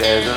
There's a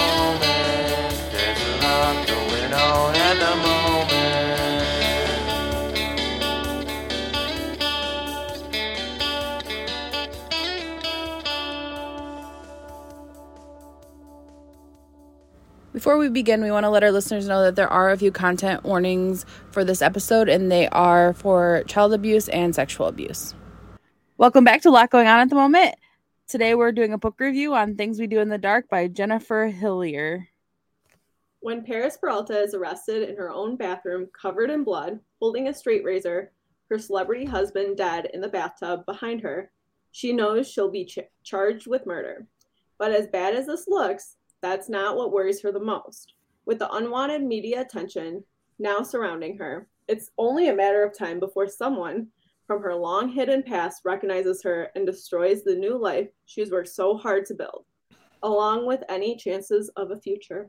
moment. There's a lot going on at the moment. Before we begin, we want to let our listeners know that there are a few content warnings for this episode, and they are for child abuse and sexual abuse. Welcome back to A Lot Going On at the Moment. Today we're doing a book review on Things We Do in the Dark by Jennifer Hillier. When Paris Peralta is arrested in her own bathroom, covered in blood, holding a straight razor, her celebrity husband dead in the bathtub behind her, she knows she'll be charged with murder. But as bad as this looks, that's not what worries her the most. With the unwanted media attention now surrounding her, it's only a matter of time before someone from her long-hidden past recognizes her and destroys the new life she's worked so hard to build, along with any chances of a future.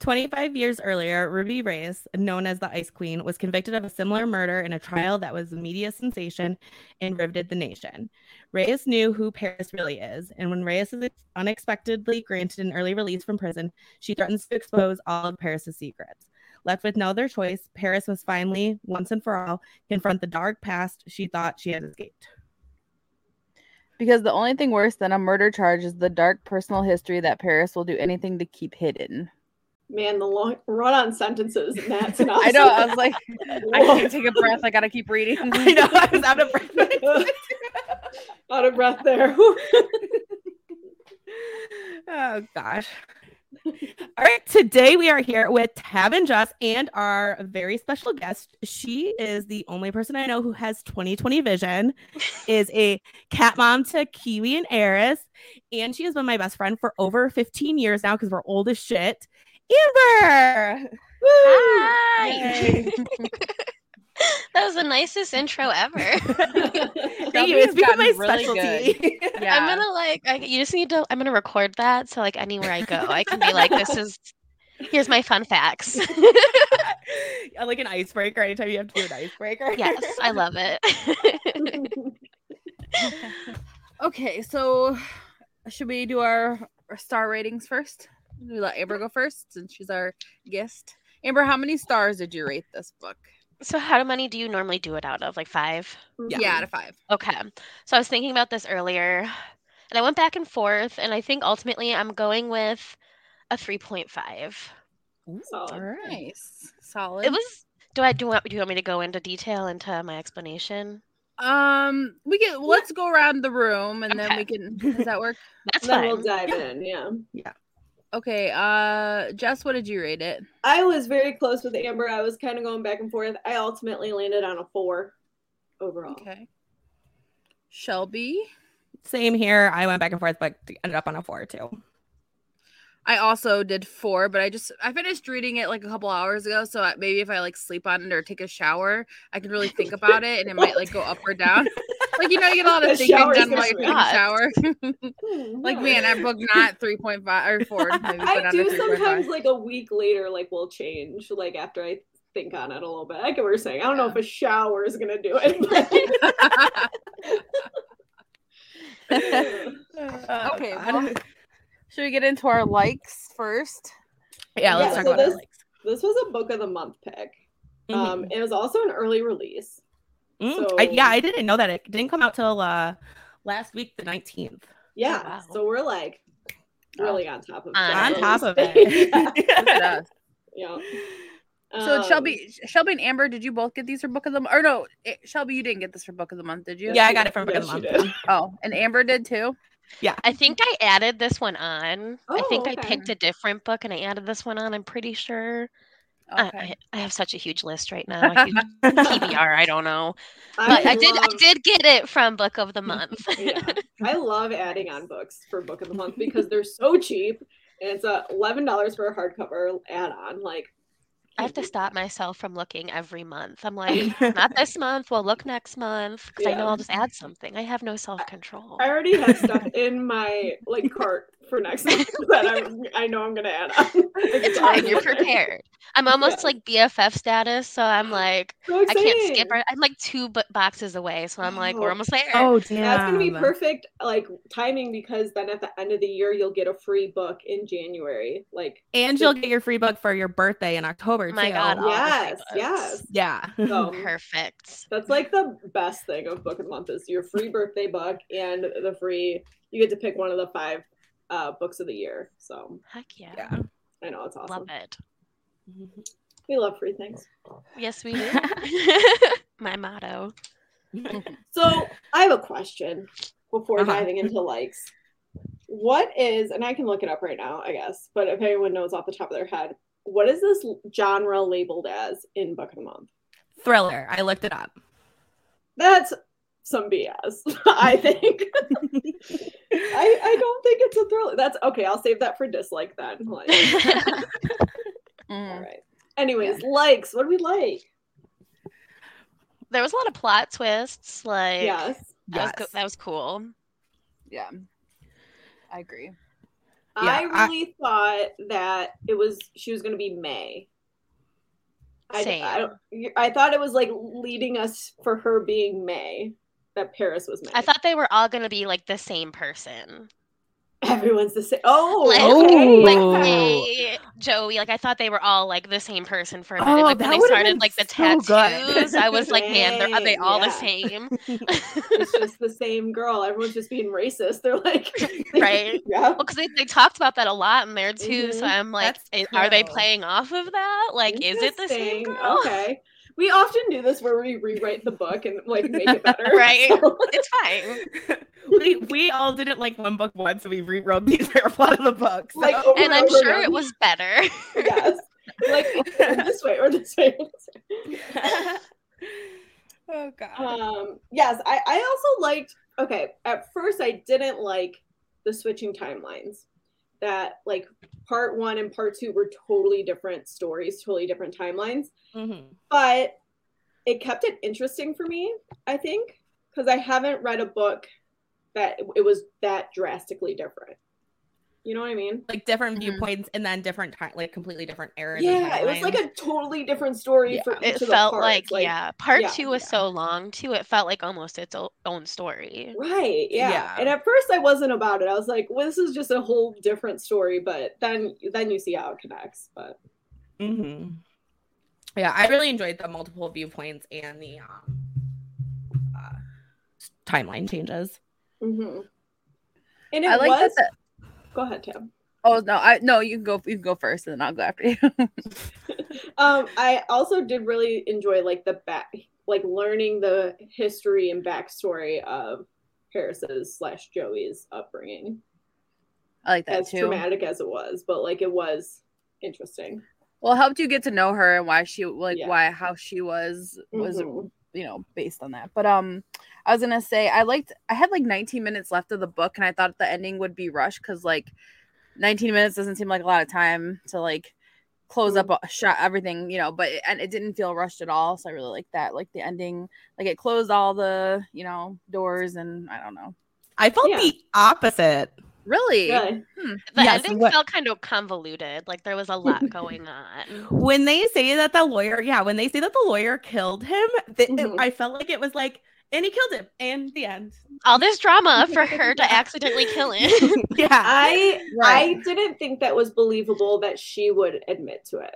25 years earlier, Ruby Reyes, known as the Ice Queen, was convicted of a similar murder in a trial that was a media sensation and riveted the nation. Reyes knew who Paris really is, and when Reyes is unexpectedly granted an early release from prison, she threatens to expose all of Paris's secrets. Left with no other choice, Paris must finally, once and for all, confront the dark past she thought she had escaped. Because the only thing worse than a murder charge is the dark personal history that Paris will do anything to keep hidden. Man, the long run-on sentences and that's not. I know. I was like, I can't take a breath. I gotta keep reading. I know. I was out of breath. Out of breath there. Oh gosh. All right. Today we are here with Tab and Jess and our very special guest. She is the only person I know who has 20/20 vision, is a cat mom to Kiwi and Eris, and she has been my best friend for over 15 years now because we're old as shit. Amber! Woo! Hi! Hey. That was the nicest intro ever. Thank you. It's become my really specialty. Yeah. I'm gonna I'm gonna record that so like anywhere I go, I can be like, here's my fun facts. Like an icebreaker. Anytime you have to do an icebreaker. Yes, I love it. Okay, so should we do our star ratings first? We let Amber go first since she's our guest. Amber, how many stars did you rate this book? So how many do you normally do it out of? Like 5? Yeah, out of 5. Okay. So I was thinking about this earlier and I went back and forth and I think ultimately I'm going with a 3.5. Ooh, all right. Nice. Solid. It was do you want me to go into detail into my explanation? Let's go around the room and then we can does that work? That's fine. Then we'll dive in. Yeah. Yeah. Okay, Jess, what did you rate it? I was very close with Amber. I was kind of going back and forth. I ultimately landed on a 4 overall. Okay. Shelby? Same here. I went back and forth, but ended up on a 4, too. I also did 4, but I finished reading it like a couple hours ago, so maybe if I like sleep on it or take a shower, I can really think about it, and it might like go up or down. Like, you know, you get a lot of thinking done while you're taking a shower. Like, man, that book not 3.5 or 4. Maybe I do sometimes, 5. Like, a week later, like, will change, like, after I think on it a little bit. I get what you're saying. I don't know if a shower is going to do it. Okay, well, should we get into our likes first? Yeah, let's talk about our likes. This was a Book of the Month pick. Mm-hmm. It was also an early release. So, I didn't know that. It didn't come out till last week, the 19th. Yeah, oh, wow. So we're like really on top of it. Yeah. Yeah. So Shelby and Amber, did you both get these for Book of the Month? Or no, Shelby, you didn't get this for Book of the Month, did you? Yeah, I got it from Book of the Month. Oh, and Amber did too? Yeah. I think I added this one on. Oh, I think I picked a different book and I added this one on, I'm pretty sure. Okay. I have such a huge list right now. A huge TBR, I don't know. But I did get it from Book of the Month. Yeah. I love adding on books for Book of the Month because they're so cheap. And it's $11 for a hardcover add-on. Like, I have to stop myself from looking every month. I'm like, not this month. We'll look next month because I know I'll just add something. I have no self-control. I already have stuff in my like cart for next month that I know I'm going to add on. It's fine. You're prepared. I'm almost like BFF status. So I'm like, so I can't skip. I'm like two boxes away. So I'm like, we're almost there. Oh, damn. That's going to be perfect like timing because then at the end of the year, you'll get a free book in January. Like, and you'll get your free book for your birthday in October. Oh my god, yes. So, perfect. That's like the best thing of Book of the Month is your free birthday book and the free, you get to pick one of the 5 books of the year. So heck yeah. Yeah. I know, it's awesome. Love it. We love free things. Yes, we do. My motto. So I have a question before diving into likes. What is, and I can look it up right now, I guess, but if anyone knows off the top of their head, what is this genre labeled as in Book of the Month? Thriller. I looked it up. That's some BS, I think. I don't think it's a thriller. That's okay. I'll save that for dislike then. Like, all right. Anyways, likes. What do we like? There was a lot of plot twists. Like, that was cool. Yeah, I agree. Yeah, I thought that she was going to be May. I thought it was like leading us for her being May, that Paris was May. I thought they were all going to be like the same person. Everyone's the same. Oh, like May, Joey. Like I thought they were all like the same person for a minute. Like when they started like the tattoos, I was like, man, are they all the same? It's just the same girl. Everyone's just being racist. They're like, right? Yeah. Well, because they talked about that a lot in there too. Mm-hmm. So I'm like, are they playing off of that? Like, is it the same girl? Okay. We often do this where we rewrite the book and like make it better. Right. So. It's fine. We all did it like one book once and we rewrote the entire plot of the book. So. Like, and I'm sure it was better. Yes. Like this way or this way. Oh god. Yes, I also liked at first I didn't like the switching timelines. That like part 1 and part 2 were totally different stories, totally different timelines. Mm-hmm. But it kept it interesting for me, I think, because I haven't read a book that it was that drastically different. You know what I mean? Like different viewpoints and then different completely different eras. Yeah, it was like a totally different story for each of the parts. It felt like Part 2 was so long too. It felt like almost its own story. Right, yeah. And at first I wasn't about it. I was like, well, this is just a whole different story, but then you see how it connects. But yeah, I really enjoyed the multiple viewpoints and the timeline changes. Mm-hmm. And it was... Go ahead, Tam. Oh no, you can go first and then I'll go after you. I also did really enjoy like the learning the history and backstory of Paris's/Joey's upbringing. I like that too. As traumatic as it was, but like it was interesting. Well, it helped you get to know her and why she how she was based on that. But I was gonna say I had like 19 minutes left of the book and I thought the ending would be rushed because like 19 minutes doesn't seem like a lot of time to like close up everything, but it didn't feel rushed at all. So I really liked that, like the ending, like it closed all the doors, and I don't know, I felt the opposite. Really? The ending felt kind of convoluted. Like there was a lot going on. When they say that the lawyer, killed him, I felt like it was like, and he killed him, and the end. All this drama for her to accidentally kill him. Yeah, I didn't think that was believable that she would admit to it.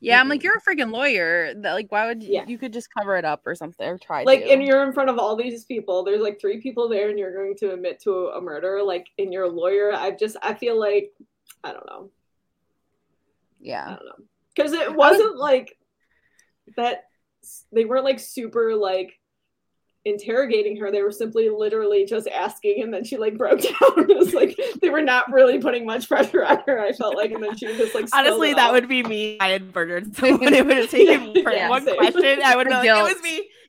Yeah, I'm like, you're a freaking lawyer. That, like, why would you could just cover it up or something or try to. Like, and you're in front of all these people. There's like 3 people there and you're going to admit to a murder. Like, and you're a lawyer. I feel like, I don't know. Yeah. I don't know. Because it wasn't like that. They weren't like super like interrogating her. They were simply literally just asking, and then she like broke down. It was like they were not really putting much pressure on her, I felt like, and then she was just like, honestly, that would be me. I had murdered someone. It would have taken one question. I would have been like,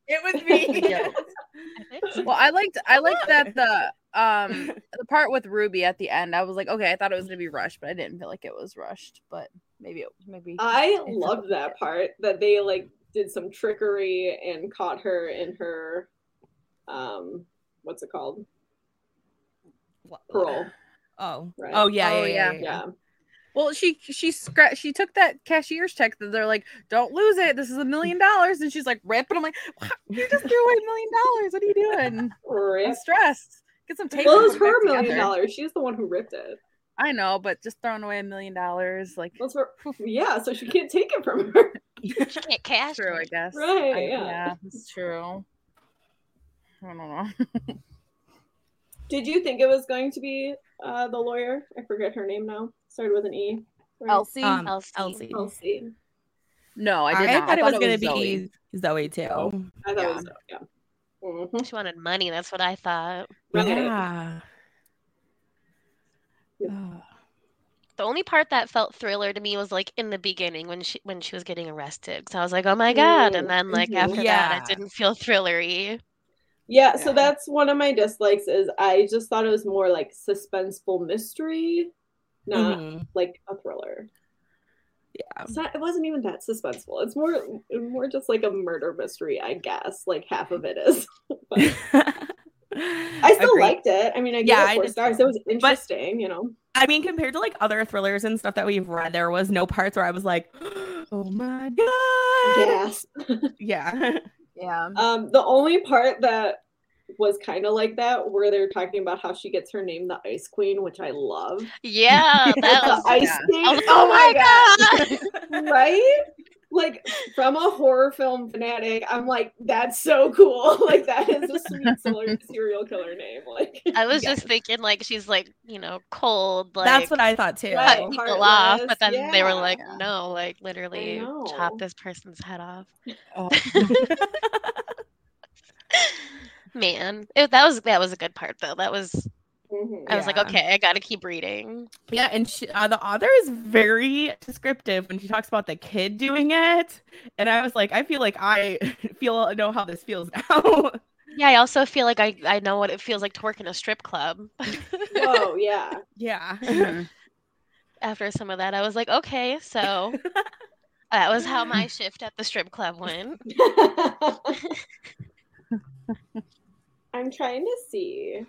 it was me. Yeah. Well, I liked that the part with Ruby at the end. I was like, okay, I thought it was gonna be rushed, but I didn't feel like it was rushed. But Maybe. I loved that part that they like did some trickery and caught her in her, what's it called? Pearl. Oh, right. Oh yeah. Well, she took that cashier's check that they're like, don't lose it. This is $1 million, and she's like, rip. And I'm like, wow, you just threw away $1 million. What are you doing? Rip. I'm stressed. Get some tape. Well, it was her $1 million. She's the one who ripped it. I know, but just throwing away $1 million, like, yeah. So she can't take it from her. You can't cash. True, I guess. Right. Yeah, it's true. I don't know. Did you think it was going to be the lawyer? I forget her name now. Started with an E. Right? Elsie. No, I did not. I thought it was going to be Zoe too. I thought it was Zoe. Yeah. Mm-hmm. She wanted money. That's what I thought. Right. Yeah. The only part that felt thriller to me was like in the beginning when she was getting arrested. So I was like, oh my god! And then like after that, it didn't feel thrillery. Yeah, so that's one of my dislikes is I just thought it was more like suspenseful mystery, not like a thriller. Yeah, it wasn't even that suspenseful. It's more just like a murder mystery, I guess. Like half of it is. I still liked it. I mean, I gave it 4 stars. It was interesting, but, you know. I mean, compared to like other thrillers and stuff that we've read, there was no parts where I was like, oh my god. Yes. Yeah. Yeah. The only part that was kind of like that where they're talking about how she gets her name the Ice Queen, which I love. Yeah. That was, the Ice Queen. Like, oh my god. Right? Like from a horror film fanatic, I'm like, that's so cool. Like that is a sweet serial killer name. Like I was just thinking, like she's like, you know, cold. Like that's what I thought too. Cut people off, but then they were like, no, like literally chop this person's head off. Oh. Man, that was a good part though. That was. Mm-hmm. I was like, okay, I gotta keep reading. Yeah, and she, the author is very descriptive when she talks about the kid doing it, and I was like, I know how this feels now. Yeah, I also feel like I know what it feels like to work in a strip club. Whoa, yeah, yeah. Mm-hmm. After some of that, I was like, okay, so that was how my shift at the strip club went. I'm trying to see.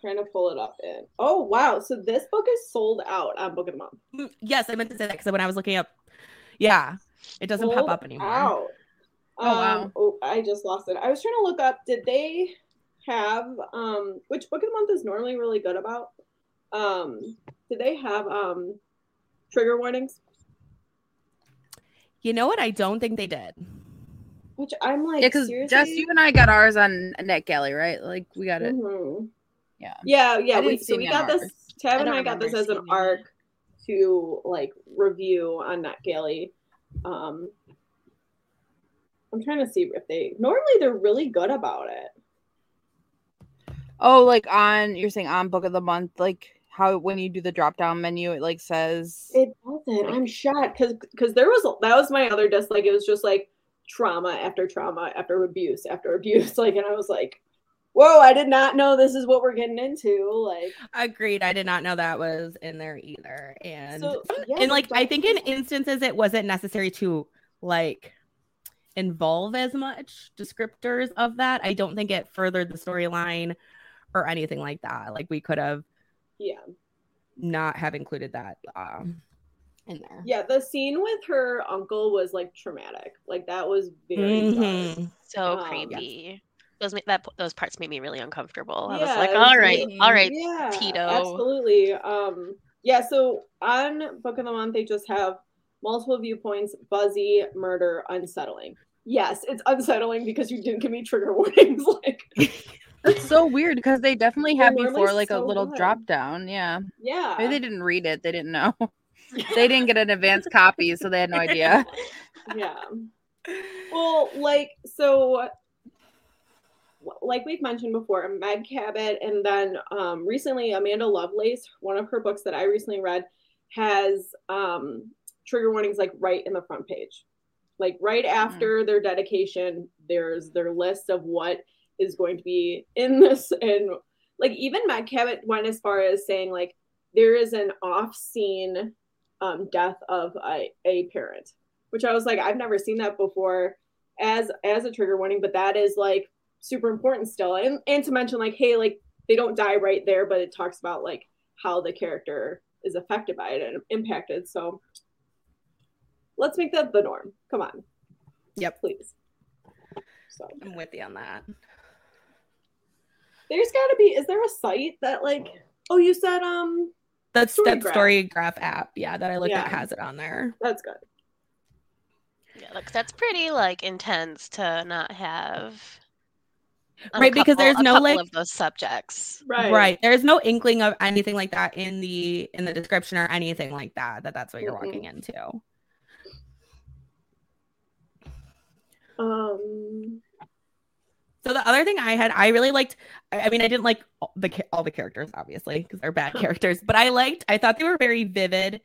Trying to pull it up in. Oh wow! So this book is sold out on Book of the Month. Yes, I meant to say that because when I was looking up, it doesn't sold pop up anymore. Out. Oh wow! Oh, I just lost it. I was trying to look up. Did they have which Book of the Month is normally really good about? Did they have trigger warnings? You know what? I don't think they did. Which I'm like, because Jess, you and I got ours on NetGalley, right? Like we got it. Mm-hmm. Yeah. We got this. Tab and I got this as an arc to like review on NetGalley. I'm trying to see if they normally they're really good about it. Oh, like on you're saying on Book of the Month, like how when you do the drop down menu, it like says it doesn't. I'm shocked because that was my other dislike. It was just like trauma after abuse, like, and I was like. Whoa, I did not know this is what we're getting into. Like, agreed. I did not know that was in there either. And like I think in instances it wasn't necessary to like involve as much descriptors of that. I don't think it furthered the storyline or anything like that. Like we could have not have included that in there. Yeah, the scene with her uncle was like traumatic. Like that was very dark. So creepy. Yes. Those parts made me really uncomfortable. I was like, all right, yeah, Tito. Absolutely. So on Book of the Month, they just have multiple viewpoints, buzzy, murder, unsettling. Yes, it's unsettling because you didn't give me trigger warnings. Like that's so weird because they definitely have before like so a little drop down. Yeah. Yeah. Maybe they didn't read it. They didn't know. They didn't get an advanced copy, so they had no idea. Yeah. Well, like so. Like we've mentioned before, Meg Cabot, and then recently Amanda Lovelace, one of her books that I recently read, has trigger warnings like right in the front page. Like right after their dedication, there's their list of what is going to be in this. And like even Meg Cabot went as far as saying like there is an off-scene death of a parent, which I was like, I've never seen that before as a trigger warning, but that is like super important still. And to mention like, hey, like they don't die right there, but it talks about like how the character is affected by it and impacted. So let's make that the norm. Come on. Yep. Please. So I'm with you on that. There's gotta be, is there a site that like, oh, you said, that's that Storygraph app. Yeah. That I looked at has it on there. That's good. Yeah, like that's pretty like intense to not have. Right, because there's no like of those subjects. Right. There's no inkling of anything like that in the description or anything like that. That's what you're walking into. So the other thing I really liked. I mean, I didn't like all the characters, obviously, because they're bad characters. But I thought they were very vivid.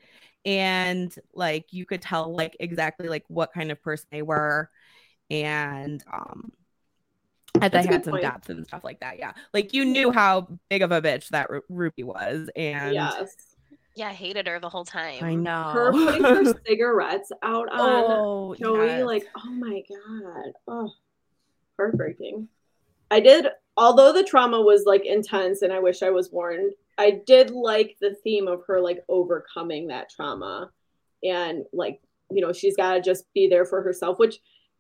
And like you could tell like exactly like what kind of person they were, and that they had some depth and stuff like that. Yeah, like you knew how big of a bitch that Ruby was, and I hated her the whole time. I know, her putting her cigarettes out on Joey, like oh my god, heartbreaking. I did, although the trauma was like intense, and I wish I was warned. I did like the theme of her like overcoming that trauma and like, you know, she's got to just be there for herself, which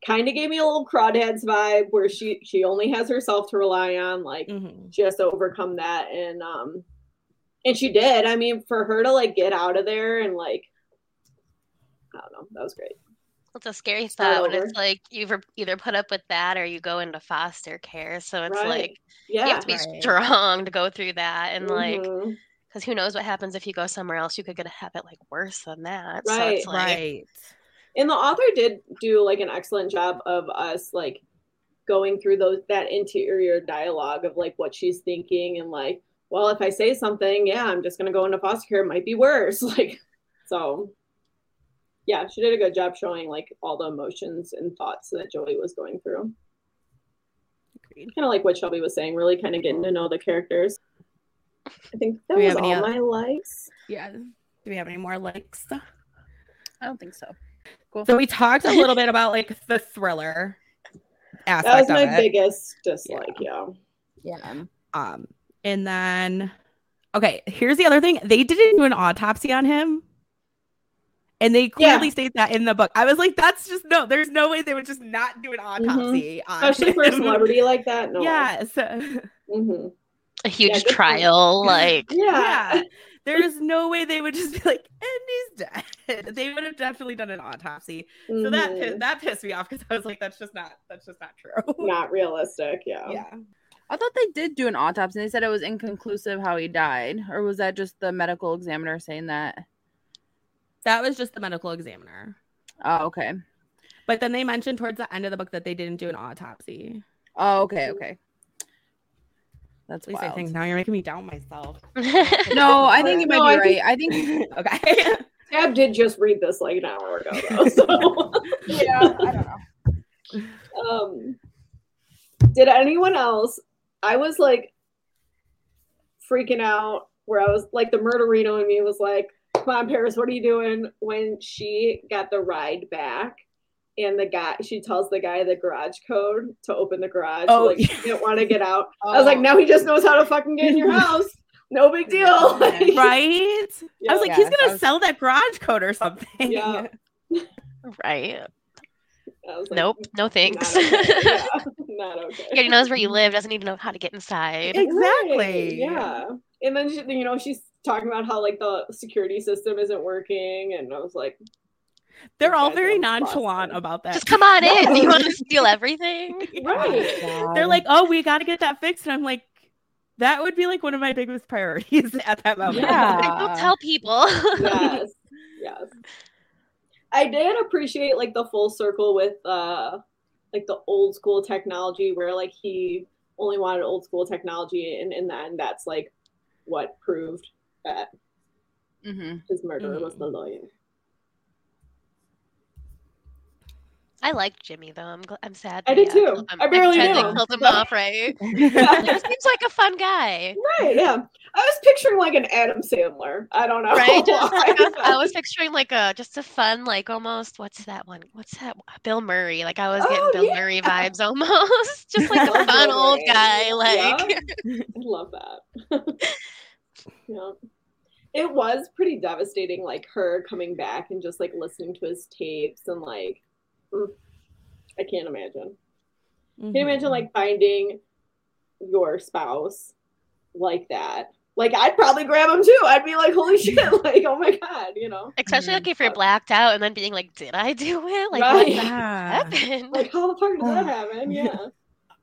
kind of gave me a little Crawdads vibe where she only has herself to rely on. Like she has to overcome that. And she did. I mean, for her to like get out of there and like, I don't know. That was great. It's a scary thought when it's like you've either put up with that or you go into foster care. So it's like you have to be strong to go through that. And like, because who knows what happens if you go somewhere else, you could have it like worse than that. Right. So it's like, and the author did do like an excellent job of us like going through that interior dialogue of like what she's thinking and like, well, if I say something, I'm just going to go into foster care. It might be worse. Like, so. Yeah, she did a good job showing like all the emotions and thoughts that Joey was going through. Agreed. Kind of like what Shelby was saying, really kind of getting to know the characters. I think that was all my likes. Yeah. Do we have any more likes? I don't think so. Cool. So we talked a little bit about like the thriller aspect of it. That was my biggest dislike, Yeah. And then, okay, here's the other thing. They didn't do an autopsy on him. And they clearly state that in the book. I was like, that's just there's no way they would just not do an autopsy. Especially for a celebrity like that. No. Yeah. So. A huge trial. There is no way they would just be like, and he's dead. They would have definitely done an autopsy. So that pissed me off because I was like, that's just not true. Not realistic. Yeah. Yeah. I thought they did do an autopsy. They said it was inconclusive how he died. Or was that just the medical examiner saying that? That was just the medical examiner. Oh, okay. But then they mentioned towards the end of the book that they didn't do an autopsy. Oh, okay. That's wild. At least I think now you're making me doubt myself. No, I think you might be right. I think... Okay. Tab did just read this like an hour ago, though, so... Yeah, I don't know. Did anyone else... I was, like, freaking out where I was... Like, the murderino in me was like, come on, Paris, what are you doing? When she got the ride back and she tells the guy the garage code to open the garage. She didn't want to get out. I was like, now he just knows how to fucking get in your house. No big deal. Right? Yeah. I was like, he's going to sell that garage code or something. Yeah. Right. Like, nope. No thanks. Not okay. Yeah, not okay. He already knows where you live. Doesn't even know how to get inside. Exactly. Right. Yeah. And then, she's talking about how like the security system isn't working, and I was like, they're all very nonchalant about that. Just come on in. Do you want to steal everything? Right. Oh, they're like, oh, we got to get that fixed, and I'm like, that would be like one of my biggest priorities at that moment. Yeah. I don't tell people. Yes. I did appreciate like the full circle with like the old school technology, where like he only wanted old school technology, and in the end, that's like what proved that his murderer was the lawyer. I like Jimmy though. I'm sad. I did too. I barely knew him. Killed him off, right? Yeah. He seems like a fun guy. Right. Yeah. I was picturing like an Adam Sandler. I don't know. Right. I was picturing like a fun, like almost what's that? Bill Murray. Like I was getting Bill Murray vibes almost. Just like a fun old guy. Like yeah. I love that. Yeah. It was pretty devastating, like her coming back and just like listening to his tapes and like I can't imagine. Mm-hmm. Can you imagine like finding your spouse like that? Like I'd probably grab him too. I'd be like, holy shit, like oh my god, you know. Especially like if you're blacked out and then being like, did I do it? Like right. What happened? Like how the fuck did that happen? Yeah.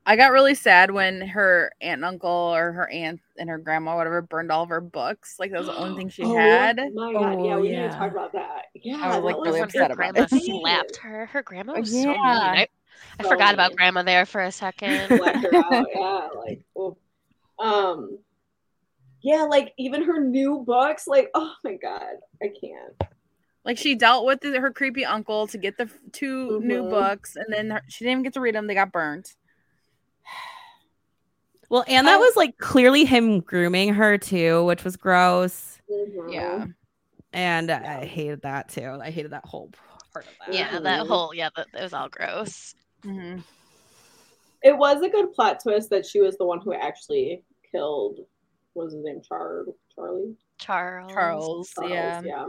I got really sad when her aunt and uncle or her aunt and her grandma, whatever, burned all of her books. Like that was the only thing she had. Oh my god, yeah, we need to talk about that. Yeah, I was like really upset about it. Grandma slapped her. Her grandma was so mean. I forgot about grandma there for a second. Blacked her out, yeah. Like, oh. Yeah, like even her new books, like, oh my god, I can't. Like she dealt with her creepy uncle to get the two new books, and then she didn't even get to read them. They got burnt. Well, and that was like clearly him grooming her too, which was gross. Mm-hmm. Yeah. And I hated that too. I hated that whole part of that. Yeah, it was all gross. Mm-hmm. It was a good plot twist that she was the one who actually killed, what was his name? Charles. Yeah.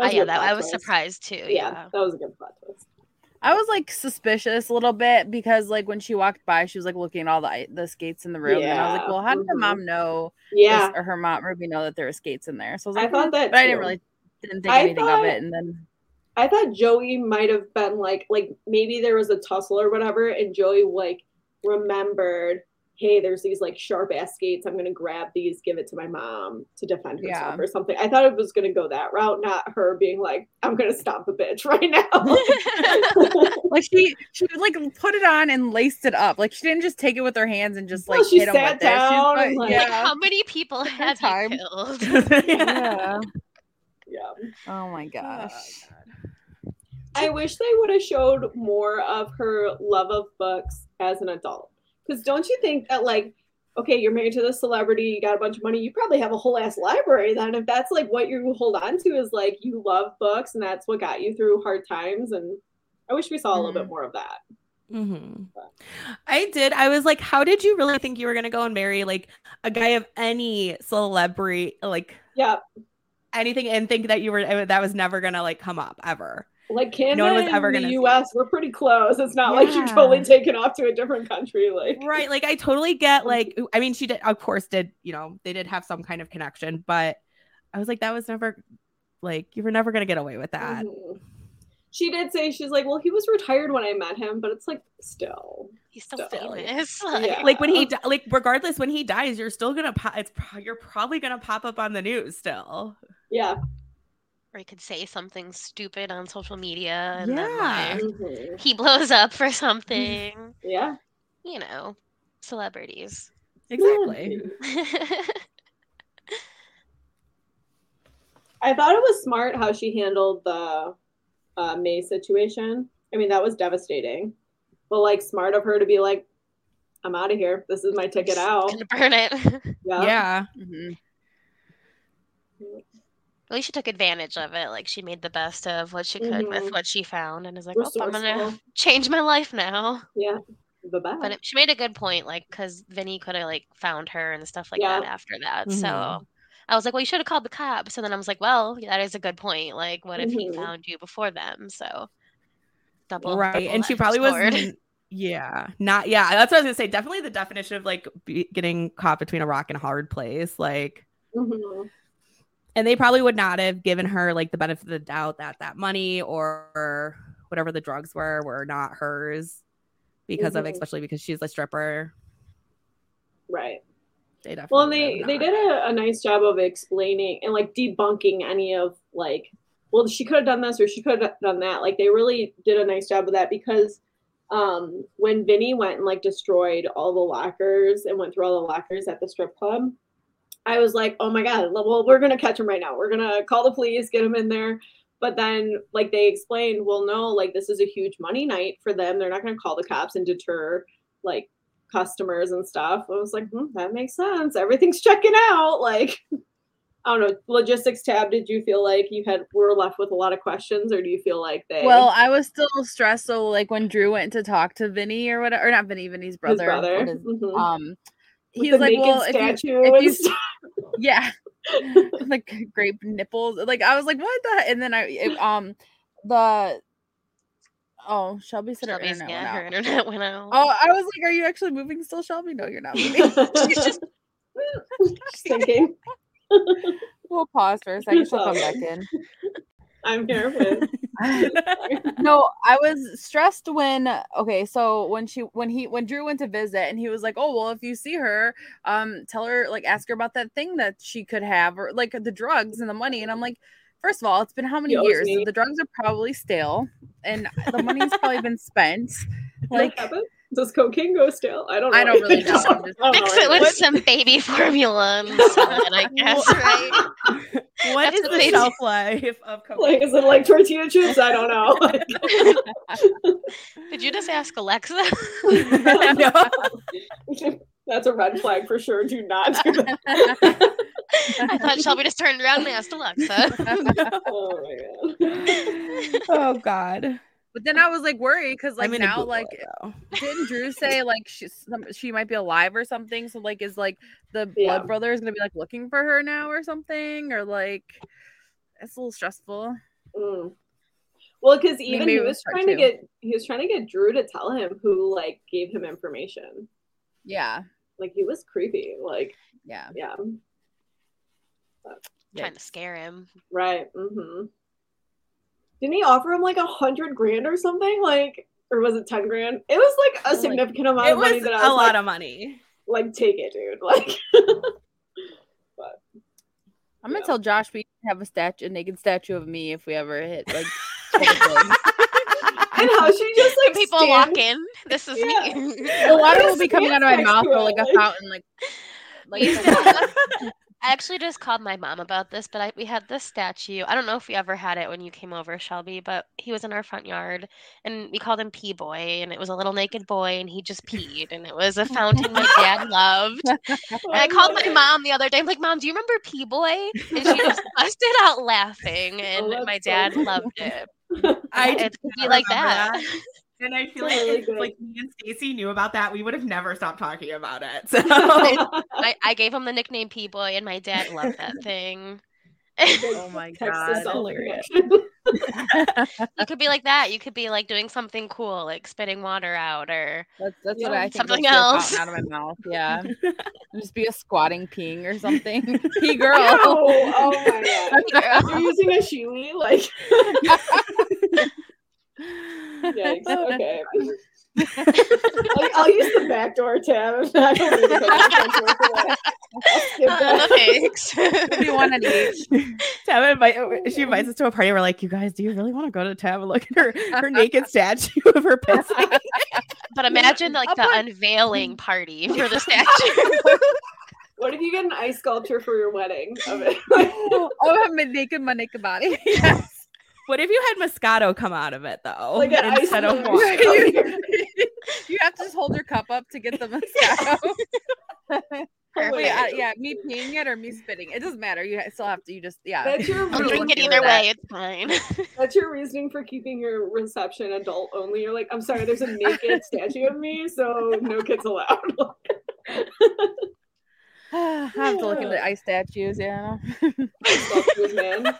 I was surprised too. Yeah, that was a good plot twist. I was like suspicious a little bit because like when she walked by, she was like looking at all the skates in the room, and I was like, "Well, how did her mom know? Yeah, this, or her mom Ruby know that there were skates in there?" So I was like, I thought that, but I didn't think anything of it. And then I thought Joey might have been like maybe there was a tussle or whatever, and Joey like remembered, "Hey, there's these like sharp ass skates. I'm gonna grab these, give it to my mom to defend herself or something." I thought it was gonna go that route, not her being like, "I'm gonna stomp a bitch right now." Like she like put it on and laced it up. Like she didn't just take it with her hands and just like she hit sat them down. With it. Like how many people have you killed? Oh my gosh. I wish they would have showed more of her love of books as an adult. Because don't you think that, like, okay, you're married to this celebrity, you got a bunch of money, you probably have a whole ass library then. If that's, like, what you hold on to is, like, you love books and that's what got you through hard times. And I wish we saw a little bit more of that. Mm-hmm. I did. I was like, how did you really think you were going to go and marry, like, a guy of any celebrity, like, anything and think that that was never going to, like, come up ever? Like Canada in the U.S., we're pretty close. It's not like you're totally taken off to a different country. Like right, like I totally get like, I mean, she did, of course did, you know, they did have some kind of connection, but I was like, that was never, like, you were never going to get away with that. Mm-hmm. She did say, she's like, well, he was retired when I met him, but it's like, he's still famous. Like when he, like regardless when he dies, you're still going to, you're probably going to pop up on the news still. Yeah. Or he could say something stupid on social media and then like, he blows up for something. Yeah. You know, celebrities. Exactly. I thought it was smart how she handled the May situation. I mean, that was devastating. But like smart of her to be like, I'm out of here. This is my ticket out. I'm gonna burn it. Yeah. Mm-hmm. At least she took advantage of it. Like she made the best of what she could with what she found, and is like, "I'm gonna change my life now." Yeah, bye-bye. But she made a good point, like because Vinny could have like found her and stuff like that after that. Mm-hmm. So I was like, "Well, you should have called the cops." And then I was like, "Well, that is a good point. Like, what if he found you before them?" So double and she probably was. Yeah, that's what I was gonna say. Definitely the definition of like getting caught between a rock and a hard place, like. Mm-hmm. And they probably would not have given her like the benefit of the doubt that that money or whatever the drugs were not hers because of, especially because she's a stripper. Right. They definitely they did a nice job of explaining and like debunking any of like, well, she could have done this or she could have done that. Like they really did a nice job of that because when Vinny went and like destroyed all the lockers and went through all the lockers at the strip club, I was like, oh my God, well, we're going to catch him right now. We're going to call the police, get him in there. But then, like, they explained, well, no, like, this is a huge money night for them. They're not going to call the cops and deter, like, customers and stuff. I was like, that makes sense. Everything's checking out. Like, I don't know. Logistics tab, did you feel like you were left with a lot of questions, or do you feel like they... Well, I was still stressed. So, like, when Drew went to talk to Vinny or whatever, or not Vinny, Vinny's brother. His brother. Mm-hmm. He's like, well, if you yeah. like grape nipples, like I was like, what the heck? And then Shelby said her internet went out. Her internet went out. Oh, I was like, are you actually moving still, Shelby? No, you're not moving. She's just thinking. We'll pause for a second. She'll come back in. I'm here with. No, I was stressed when Drew went to visit and he was like, oh, well, if you see her, tell her, like, ask her about that thing that she could have, or like the drugs and the money. And I'm like, first of all, it's been how many years? So the drugs are probably stale and the money's probably been spent. Like, does cocaine go stale? I don't really know. Mix it with some baby formula and something, I guess, right? What is the shelf life of cocaine? Like, is it like tortilla chips? I don't know. Did you just ask Alexa? No. That's a red flag for sure. Do not do that. I thought Shelby just turned around and asked Alexa. Oh, my God. Oh, God. But then I was like worried because like now like didn't Drew say like she might be alive or something? So like is like the blood brother is gonna be like looking for her now or something, or like it's a little stressful. Mm. Well, because he was trying to get Drew to tell him who like gave him information. Yeah, like he was creepy. Like yeah, trying to scare him, right? Mm-hmm. Didn't he offer him like $100,000 or something? Like, or was it $10,000? It was like a significant amount of money. That I was a lot of money. Like, take it, dude. Like, but I'm gonna tell Josh we have a naked statue of me if we ever hit like. And how she just like people walk in. This is me. The water will be coming out of my mouth or like a fountain, like. I actually just called my mom about this, but we had this statue. I don't know if we ever had it when you came over, Shelby, but he was in our front yard, and we called him Pee Boy, and it was a little naked boy, and he just peed, and it was a fountain my dad loved. And I called my mom the other day. I'm like, Mom, do you remember Pee Boy? And she just busted out laughing, and my dad loved it. I did like that. And I feel like me and Stacey knew about that, we would have never stopped talking about it. So I gave him the nickname P-Boy, and my dad loved that thing. Oh my God. Hilarious. You could be like that. You could be like doing something cool, like spitting water out, or that's what I think. Something else out of my mouth. Yeah, just be a squatting peeing or something. Pee girl. Oh my God. You're using a shiwi, like. Yikes. Okay. I'll use the backdoor tab. I don't need to take the backdoor tab. She invites us to a party. We're like, you guys, do you really want to go to the tab and look at her naked statue of her pissing? But imagine like unveiling party for the statue. What if you get an ice sculpture for your wedding of it? Oh, I'm my naked body. Yes. What if you had Moscato come out of it, though? Like an instead of water. You have to just hold your cup up to get the Moscato. Me peeing it or me spitting. It doesn't matter. You still have to, I'll drink it either way. It's fine. That's your reasoning for keeping your reception adult only. You're like, I'm sorry, there's a naked statue of me, so no kids allowed. I have to look into ice statues, yeah. Ice statues, man.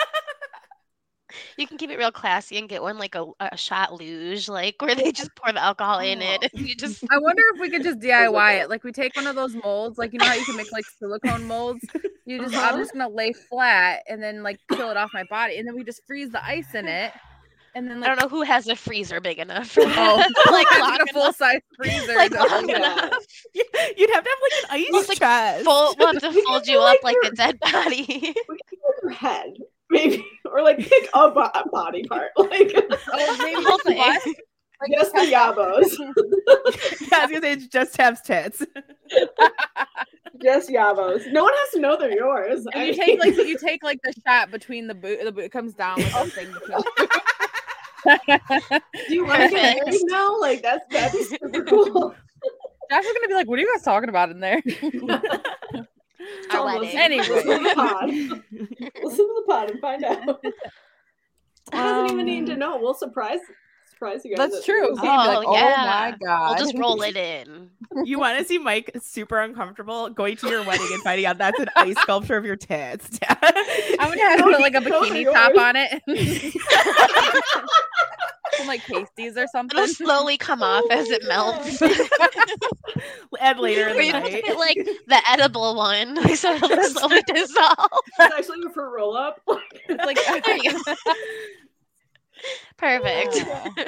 You can keep it real classy and get one like a shot luge, like where they just pour the alcohol in it. And you just. I wonder if we could just DIY it. Like we take one of those molds, like you know how you can make like silicone molds. You just I'm just gonna lay flat and then like peel it off my body, and then we just freeze the ice in it. And then like, I don't know who has a freezer big enough for that. Like a full size freezer. Like you'd have to have like an ice chest. We'll have to fold you up like a dead body. Your head. Maybe, or like pick a body part, like oh, maybe Just the yabos. Yeah, I was gonna say just have tits. Just yabos. No one has to know they're yours. And you take like the shot between the boot. The boot comes down with something. Do you want to get married now? Like that's super cool. Josh is gonna be like, "What are you guys talking about in there?" Anyway, listen to the pod. Listen to the pod and find out. I doesn't even need to know. We'll surprise you guys. That's true. Oh, like, yeah. Oh my God. We'll just roll it in. You want to see Mike super uncomfortable going to your wedding and finding out that's an ice sculpture of your tits. I'm going to have to put like a bikini top on it. Some like pasties or something. It'll slowly come off as it melts. Add later in the night. Get, like the edible one, so it'll slowly dissolve. It's actually for roll up. It's like there you go. Perfect. Oh, yeah.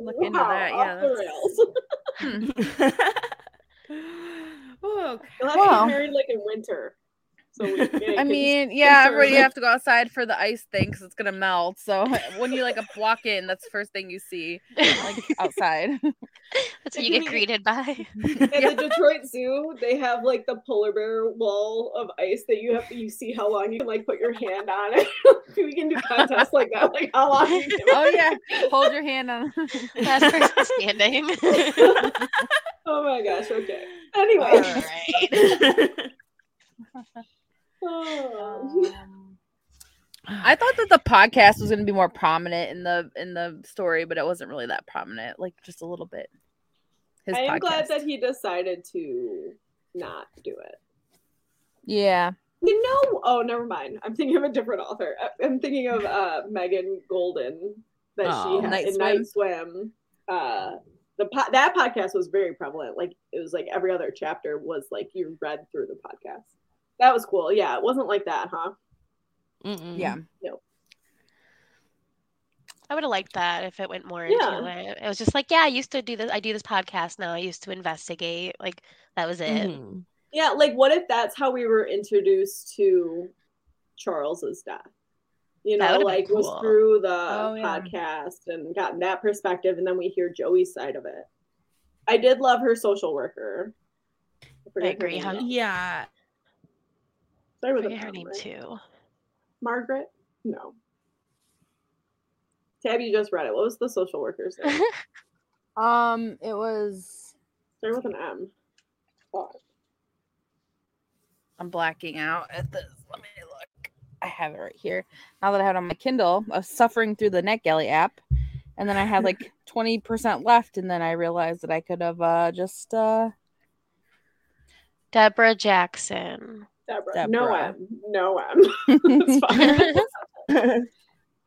Look into that. Yeah, that's... the rails. Oh, okay. You'll have to be married like in winter. So everybody have to go outside for the ice thing because it's gonna melt. So when you like walk in, that's the first thing you see, like outside. That's what you get greeted by. At the Detroit Zoo, they have like the polar bear wall of ice that you see how long you can like put your hand on it. We can do contests like that, like how long. You can hold your hand on. Last person standing. Oh my gosh! Okay. Anyway. All right. I thought that the podcast was going to be more prominent in the story, but it wasn't really that prominent. Like just a little bit. I am glad that he decided to not do it. Yeah. Never mind. I'm thinking of a different author. I'm thinking of Megan Goldin that she had in Night Swim. That podcast was very prevalent. Like it was like every other chapter was like you read through the podcast. That was cool. Yeah, it wasn't like that, huh? Mm-mm. Yeah. No. I would have liked that if it went more into it. It was just like, yeah, I used to do this. I do this podcast now. I used to investigate. Like, that was it. Mm-hmm. Yeah, like, what if that's how we were introduced to Charles's death? You know, like, cool. Was through the podcast and gotten that perspective, and then we hear Joey's side of it. I did love her social worker. I agree, huh? Yeah. I forget her name too. Margaret? No. Tab, you just read it. What was the social worker's name? It was. Started with an M. I'm blacking out at this. Let me look. I have it right here. Now that I have it on my Kindle, I was suffering through the NetGalley app, and then I had like 20% left, and then I realized that I could have just. Deborah Jackson. Deborah. No M. That's fine.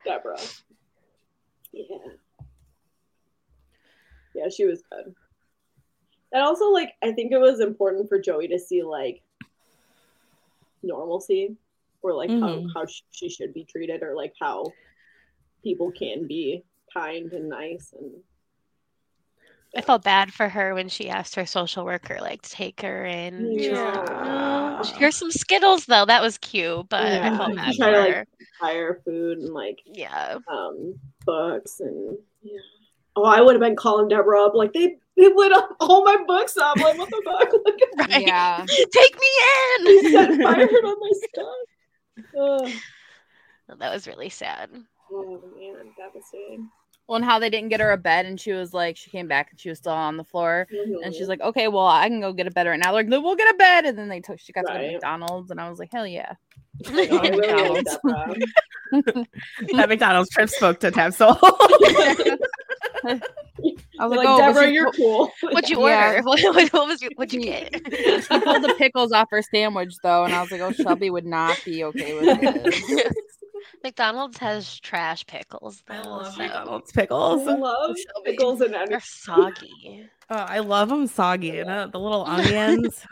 Deborah. Yeah. Yeah, she was good. And also, like, I think it was important for Joey to see, like, normalcy or, like, how she should be treated or, like, how people can be kind and nice. And I felt bad for her when she asked her social worker, like, to take her in. Yeah. She was like, here's some Skittles, though. That was cute, but I felt bad for her. Like, fire food and, like, books and, Oh, I would have been calling Deborah up, like, they lit up all my books up. Like, what the fuck? Like, right. Yeah. Take me in! He set fire on my stuff. Well, that was really sad. Oh, man. Devastating. Well, and how they didn't get her a bed, and she was like, she came back and she was still on the floor, and she's like, okay, well, I can go get a bed right now. They're like, no, we'll get a bed, and then she got to McDonald's, and I was like, hell yeah. Like, oh, McDonald's. That McDonald's trip spoke to Tab Soul. I was like, Deborah, you're cool. What'd you order? What'd you get? She pulled the pickles off her sandwich, though, and I was like, oh, Shelby would not be okay with this. McDonald's has trash pickles. I love McDonald's pickles. I love pickles and onions. They're soggy. Oh, I love them soggy. And the little onions.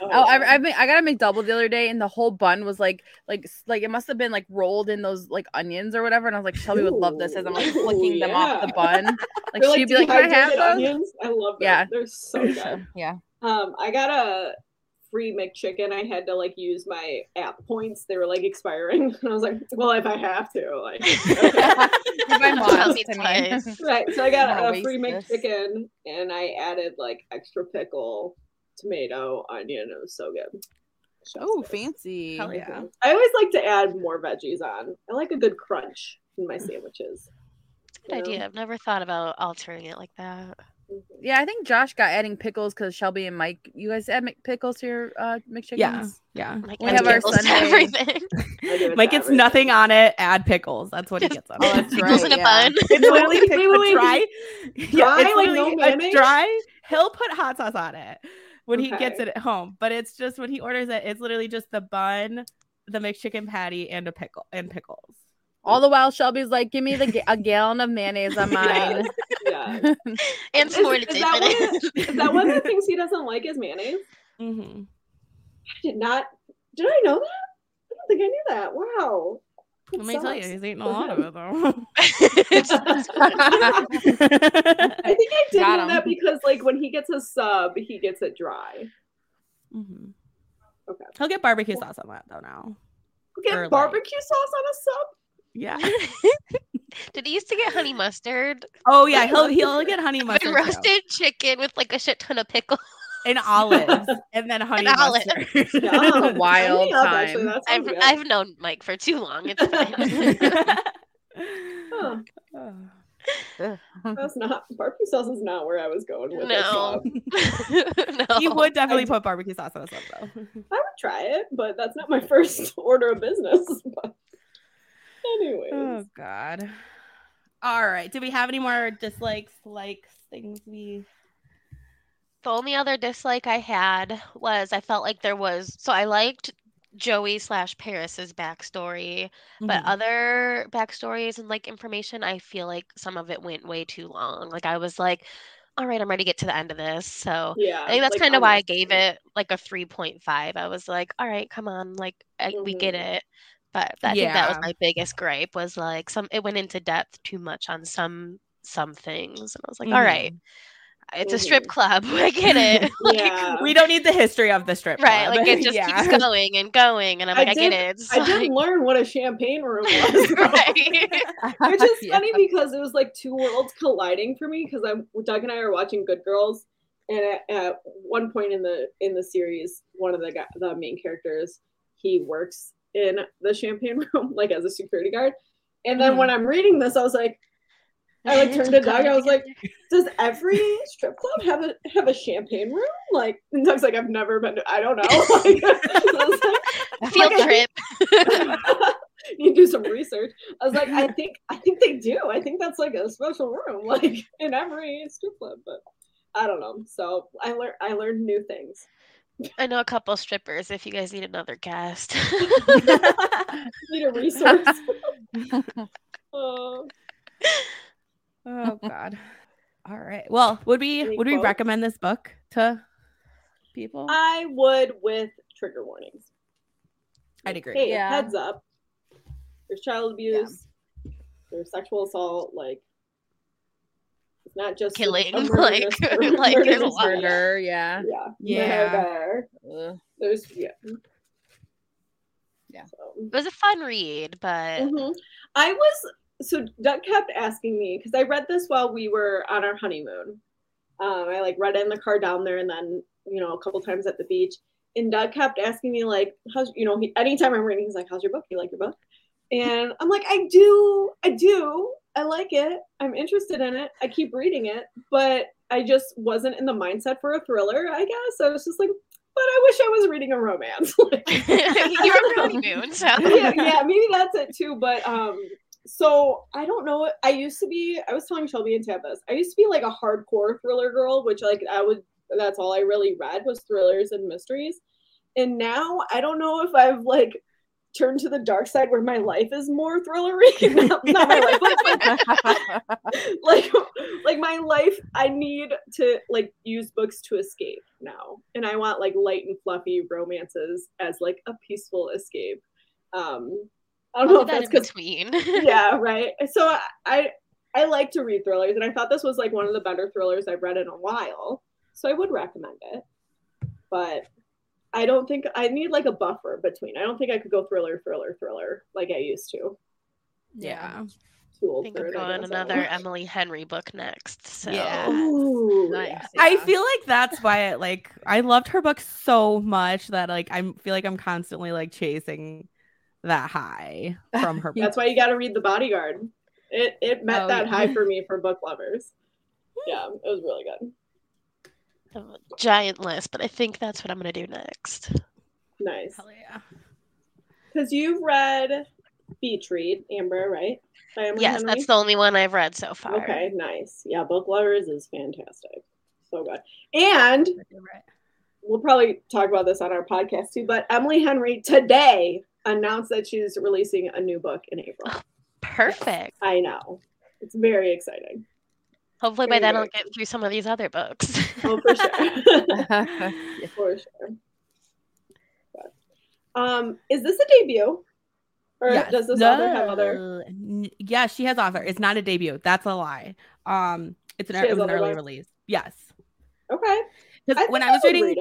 I got a McDouble the other day, and the whole bun was like it must have been like rolled in those like onions or whatever. And I was like, Shelby would love this, as I'm like flicking them off the bun. Like she'd be like, can I have those? Onions? I love them. Yeah. They're so good. Yeah. I got a free McChicken, I had to like use my app points. They were like expiring, and I was like, "Well, if I have to, like." My mom needs me. Right, so I got a free McChicken, and I added like extra pickle, tomato, onion. It was so good. Oh, fancy! Hell yeah! I always like to add more veggies on. I like a good crunch in my sandwiches. Good idea. I've never thought about altering it like that. Yeah, I think Josh got adding pickles because Shelby and Mike, you guys add pickles to your McChickens? Yeah. Mike, we have our Sunday. Mike gets nothing on it, add pickles. That's what he gets on. Oh, that's right. Pickles in a bun. It's literally dry. He'll put hot sauce on it when he gets it at home. But it's just when he orders it, it's literally just the bun, the McChicken patty, and a pickle and pickles. All the while, Shelby's like, "Give me a gallon of mayonnaise on mine." Yeah. And is that one of the things he doesn't like is mayonnaise? Mm-hmm. Did I know that? I don't think I knew that. Wow. Let me tell you, he's eating a lot of it though. I think I did know that because, like, when he gets a sub, he gets it dry. Mm-hmm. Okay. He'll get barbecue sauce on that though now. He'll get barbecue sauce on a sub. Yeah. Did he used to get honey mustard? Oh yeah, he'll get honey mustard. Roasted chicken with like a shit ton of pickles and olives, and then honey mustard. Yeah, that's a wild time. Actually, I've known Mike for too long. It's fine. That's not barbecue sauce is not where I was going with it. No. You would definitely put barbecue sauce on a sub though. I would try it, but that's not my first order of business. But anyways. Oh God. All right. Do we have any more dislikes, likes, things we... The only other dislike I had was I felt like there was... So I liked Joey/Paris's backstory, but other backstories and like information, I feel like some of it went way too long. Like I was like, all right, I'm ready to get to the end of this. So yeah, I think that's like, kind of why I gave it like a 3.5. I was like, all right, come on. Like we get it. But I think that was my biggest gripe was like it went into depth too much on some things. And I was like, all right, it's a strip club. I get it. Like, we don't need the history of the strip club. Right. Like it just keeps going and going. And I'm like, I get it. So, I didn't learn what a champagne room was. Which is funny because it was like two worlds colliding for me because Doug and I are watching Good Girls. And at one point in the series, one of the main characters, he works in the champagne room, like as a security guard. And then when I'm reading this, I was like, I like turned to Doug. I was like, does every strip club have a champagne room? Like, and Doug's like, I've never been to, I don't know. Like, field trip. You do some research. I was like, I think they do. I think that's like a special room, like in every strip club. But I don't know. So I learned new things. I know a couple strippers if you guys need another guest. Need a resource. Oh God. All right. Well, would we recommend this book to people? I would with trigger warnings. I'd agree. Hey, heads up. There's child abuse. Yeah. There's sexual assault, like not just killing, murder. It was a fun read, but Doug kept asking me because I read this while we were on our honeymoon. I like read it in the car down there, and then a couple times at the beach. And Doug kept asking me like, "How's anytime I'm reading, he's like, "How's your book? You like your book?" And I'm like, I do. I like it. I'm interested in it. I keep reading it, but I just wasn't in the mindset for a thriller, I guess. I was just like, but I wish I was reading a romance. You're a honeymoon, so. Yeah, maybe that's it too. But so I don't know. I was telling Shelby and Tab this, I used to be like a hardcore thriller girl, which like that's all I really read was thrillers and mysteries. And now I don't know if I've like turn to the dark side where my life is more thrillery. Not my life, like my life. I need to like use books to escape now, and I want like light and fluffy romances as like a peaceful escape. I don't know if that's because between. Yeah, right. So I like to read thrillers, and I thought this was like one of the better thrillers I've read in a while. So I would recommend it, but I don't think I need like a buffer between. I don't think I could go thriller like I used to. Yeah. Think I'm going another Emily Henry book next. So yeah. Ooh, nice. Yeah. I feel like that's why I loved her book so much that I feel like I'm constantly chasing that high from her. That's why you got to read The Bodyguard. It met that high for me for Book Lovers. Yeah, it was really good. A giant list, but I think that's what I'm going to do next. Nice. Hell yeah. Because you've read Beach Read, Amber, right? Yes, Henry? That's the only one I've read so far. Okay, nice. Yeah, Book Lovers is fantastic. So good. And we'll probably talk about this on our podcast too, but Emily Henry today announced that she's releasing a new book in April. Oh, perfect. Yes, I know. It's very exciting. Hopefully by then I'll get through some of these other books. Oh, for sure. For sure. But, is this a debut? Or yes. Does this author have other? Yeah, she has author. It's not a debut. That's a lie. It was an early release. Yes. Okay. Because when I was reading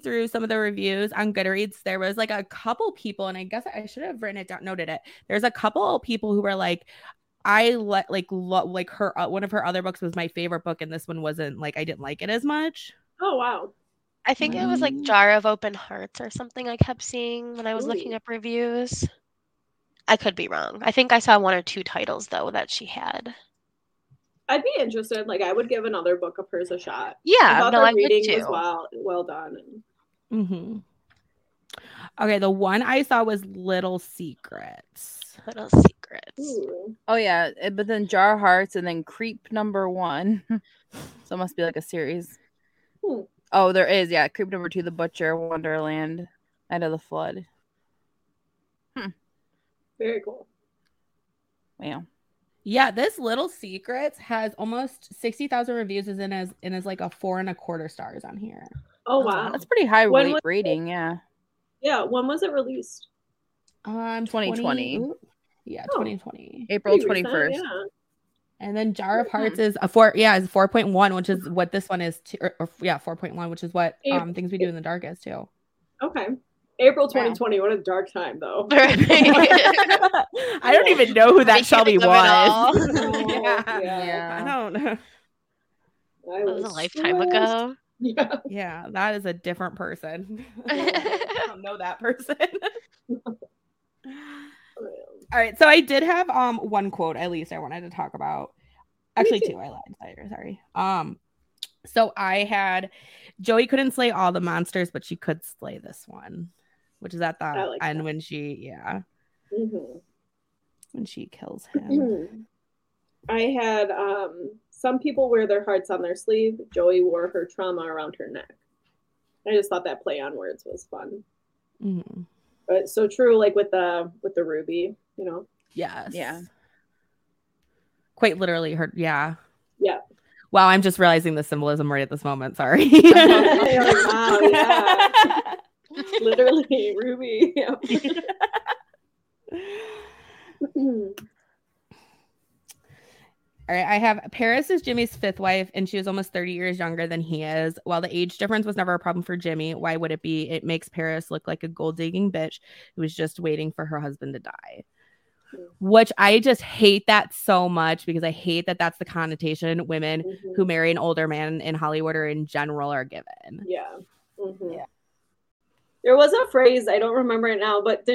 through some of the reviews on Goodreads, there was a couple people, and I guess I should have written it down, noted it. There's a couple people who were her one of her other books was my favorite book, and this one wasn't. I didn't like it as much. Oh wow. I think it was Jar of Hearts or something I kept seeing when I was looking up reviews. I could be wrong. I think I saw one or two titles, though, that she had. I'd be interested. I would give another book of hers a shot. Yeah, I would too. Well done. Mm-hmm. Okay, the one I saw was Little Secrets. Ooh. Oh, yeah. But then Jar of Hearts and then Creep #1. So it must be a series. Hmm. Oh, there is, yeah. Creep #2, The Butcher, Wonderland, End of the Flood. Very cool. Wow. Yeah, this Little Secrets has almost 60,000 reviews and is a 4.25 stars on here. Oh, wow. That's pretty high rating, yeah. Yeah, when was it released? 2020. Yeah, 2020. April 21st. Yeah. And then Jar of Hearts is a 4.1, which is what this one is too, or 4.1, which is what Things We Do in the Dark is too. Okay. April 2020, What a dark time though. I don't even know who that Shelby was. Yeah. I don't know. That was a lifetime ago. Yeah, that is a different person. I don't know that person. All right, so I did have one quote at least I wanted to talk about. Actually, two. I lied. Sorry. So I had Joey couldn't slay all the monsters, but she could slay this one, which is at the end when she when she kills him. Mm-hmm. I had some people wear their hearts on their sleeve. Joey wore her trauma around her neck. I just thought that play on words was fun. Mm-hmm. But so true, with the Ruby, Yes. Yeah. Quite literally her. Yeah. Yeah. Wow. I'm just realizing the symbolism right at this moment. Sorry. Wow. Yeah. Literally Ruby. Yep. All right. I have Paris is Jimmy's fifth wife, and she was almost 30 years younger than he is. While the age difference was never a problem for Jimmy, why would it be? It makes Paris look like a gold-digging bitch who was just waiting for her husband to die. Which I just hate that so much, because I hate that that's the connotation women who marry an older man in Hollywood or in general are given. Yeah. Mm-hmm. Yeah. There was a phrase, I don't remember it now, but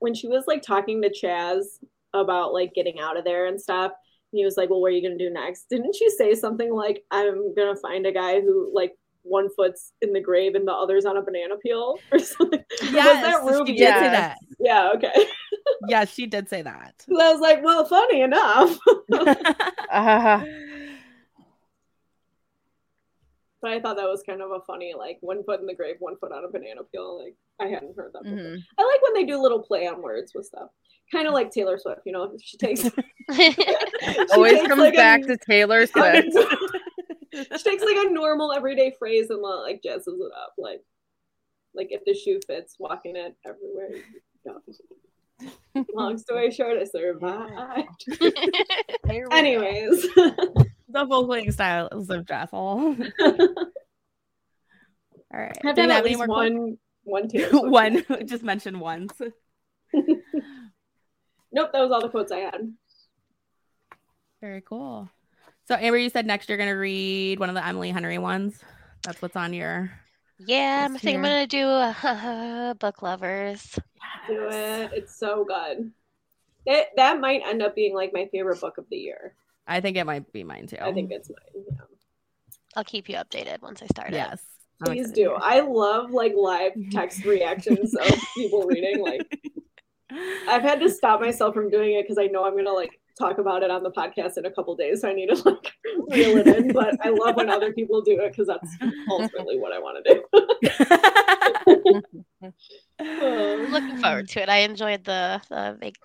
when she was talking to Chaz about getting out of there and stuff. He was well, what are you going to do next? Didn't she say something I'm going to find a guy who, one foot's in the grave and the other's on a banana peel? Or something? Yes, was that Ruby? She did say that. Yeah, okay. Yeah, she did say that. So I was well, funny enough. But I thought that was kind of a funny, one foot in the grave, one foot on a banana peel. I hadn't heard that before. Mm-hmm. I like when they do little play on words with stuff. Kind of like Taylor Swift, she takes... she always comes back to Taylor Swift. She takes, a normal everyday phrase and, jazzes it up. Like if the shoe fits, walking it everywhere. No. Long story short, I survived. Anyways... The vocaling style is so jazz. All All right. I have done at least one Taylor Swift. One. Just mention once. Nope, that was all the quotes I had. Very cool. So Amber, you said next you're going to read one of the Emily Henry ones. That's what's on your... Yeah, I think I'm going to do Book Lovers. Yes. Do it. It's so good. That might end up being like my favorite book of the year. I think it might be mine too. I think it's mine. Yeah. I'll keep you updated once I start it. Yes. Please do. I love like live text reactions of people reading. Like, I've had to stop myself from doing it because I know I'm going to like talk about it on the podcast in a couple days, so I need to like reel it in, but I love when other people do it because that's ultimately what I want to do. Looking forward to it. I enjoyed the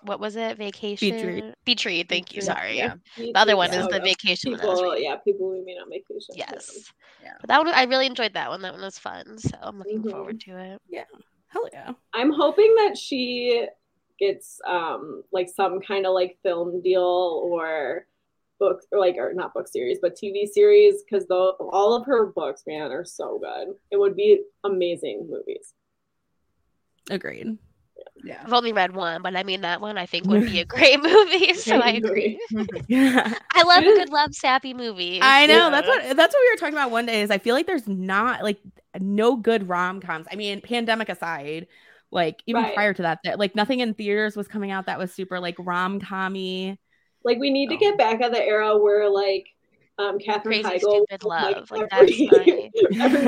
what was it? Vacation? Beach Read. Thank you. Sorry. Yeah. The other one is the vacation. People we meet on vacation. Yes. Yeah. But that one, I really enjoyed that one. That one was fun, so I'm looking forward to it. Yeah. Hell yeah. I'm hoping that she gets like some kind of like film deal or book or not book series but TV series, because though all of her books, man, are so good. It would be amazing movies. Agreed. Yeah. I've only read one, but I mean that one I think would be a great movie. So I agree. Yeah. I love a good love sappy movie. I know. Yeah. That's what we were talking about one day is I feel like there's not like no good rom-coms. I mean, pandemic aside, like even prior to that, like nothing in theaters was coming out that was super like rom-com-y. Like we need to get back at the era where like Katherine Heigl, Love, like that's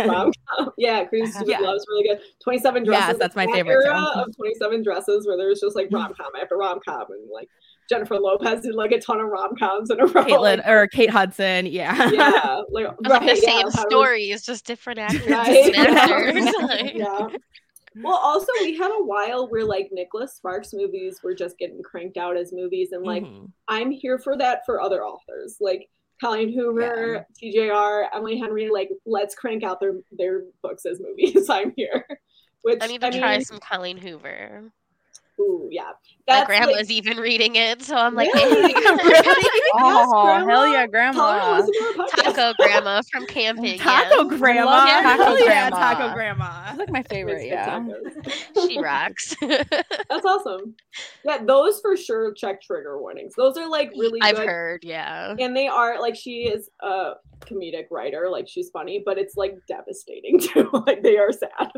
rom-com. Yeah, Crazy Stupid Love is really good. 27 Dresses. Yes, that's my favorite era too. Of 27 Dresses, where there was just like rom-com after rom-com, and like Jennifer Lopez did like a ton of rom-coms in a row. Kate Hudson, yeah, like the same story, it's just different actors. Right? Yeah. Well, also we had a while where like Nicholas Sparks movies were just getting cranked out as movies, and like I'm here for that for other authors like Colleen Hoover, TJR, Emily Henry. Like, let's crank out their books as movies. I'm here. Which I'm try some Colleen Hoover. Ooh, yeah. That's, my grandma's even reading it, so I'm like, really? Oh, hell yeah, grandma. Taco grandma from camping. Taco grandma. Taco grandma. That's like my favorite, She rocks. That's awesome. Yeah, those for sure check trigger warnings. Those are like really good. I've heard, yeah. And they are, like, she is a comedic writer. Like, she's funny, but it's like devastating too. Like, they are sad.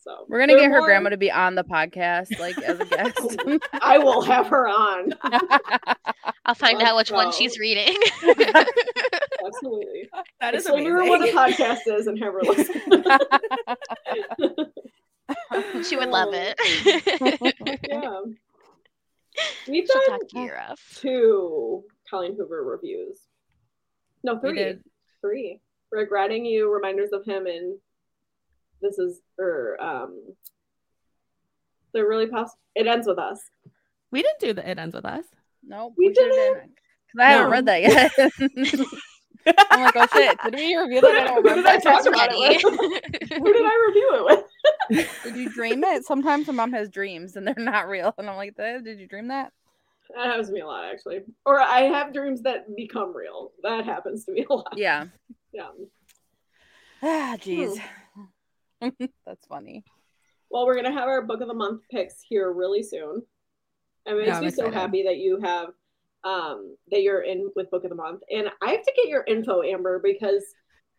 So we're going to get her grandma to be on the podcast, like, as a guest. I will have her on. I'll find out which one she's reading. Absolutely. That is amazing. Explain her what a podcast is and have her listen. She would love it. Yeah. We've done 2 Colleen Hoover reviews. No, 3. Regretting You, Reminders of Him, and this is they're really possible. It Ends With Us. We didn't do the It Ends With Us. No, we didn't. Because I haven't read that yet. I'm like, oh shit, did we review that? Who did I review it with? Did you dream it? Sometimes my mom has dreams and they're not real. And I'm like, did you dream that? That happens to me a lot, actually. Or I have dreams that become real. That happens to me a lot. Yeah. Yeah. Ah, geez. That's funny. Well, we're going to have our Book of the Month picks here really soon. It makes me so happy that you have, that you're in with Book of the Month. And I have to get your info, Amber, because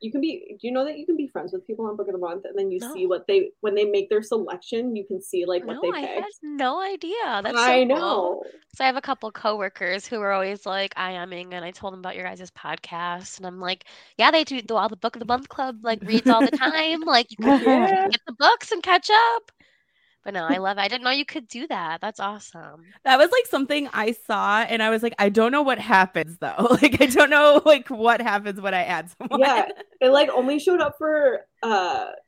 do you know that you can be friends with people on Book of the Month, and then you see what when they make their selection, you can see like what they picked. I had no idea. That's so cool. So I have a couple coworkers who are always like IMing, and I told them about your guys' podcast, and I'm like, yeah, they do all the Book of the Month club like reads all the time. Like you can get the books and catch up. But no, I love it. I didn't know you could do that. That's awesome. That was like something I saw, and I was like, I don't know what happens though. Like, I don't know like what happens when I add someone. Yeah, it like only showed up for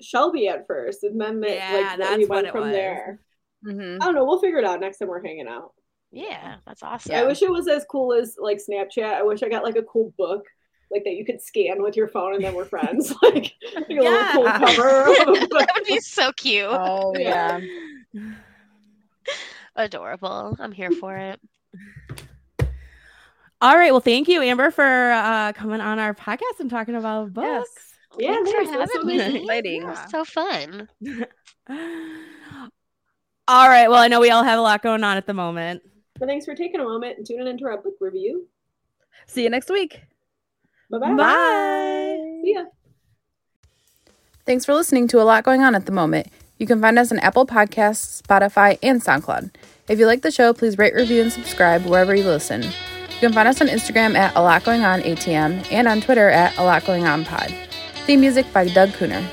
Shelby at first, and then we went from there. Mm-hmm. I don't know. We'll figure it out next time we're hanging out. Yeah, that's awesome. Yeah, I wish it was as cool as like Snapchat. I wish I got like a cool book. Like that you could scan with your phone, and then we're friends. Like a little cool cover. That would be so cute. Oh yeah. Adorable. I'm here for it. All right. Well, thank you, Amber, for coming on our podcast and talking about books. Yes. Yeah, thanks for having me. Exciting. Yeah. It was so fun. All right. Well, I know we all have a lot going on at the moment. Well, thanks for taking a moment and tuning into our book review. See you next week. Bye-bye. Bye. See ya. Thanks for listening to A Lot Going On at the Moment. You can find us on Apple Podcasts, Spotify, and SoundCloud. If you like the show, please rate, review, and subscribe wherever you listen. You can find us on Instagram at A Lot Going On ATM and on Twitter at A Lot Going On Pod. Theme music by Doug Cooner.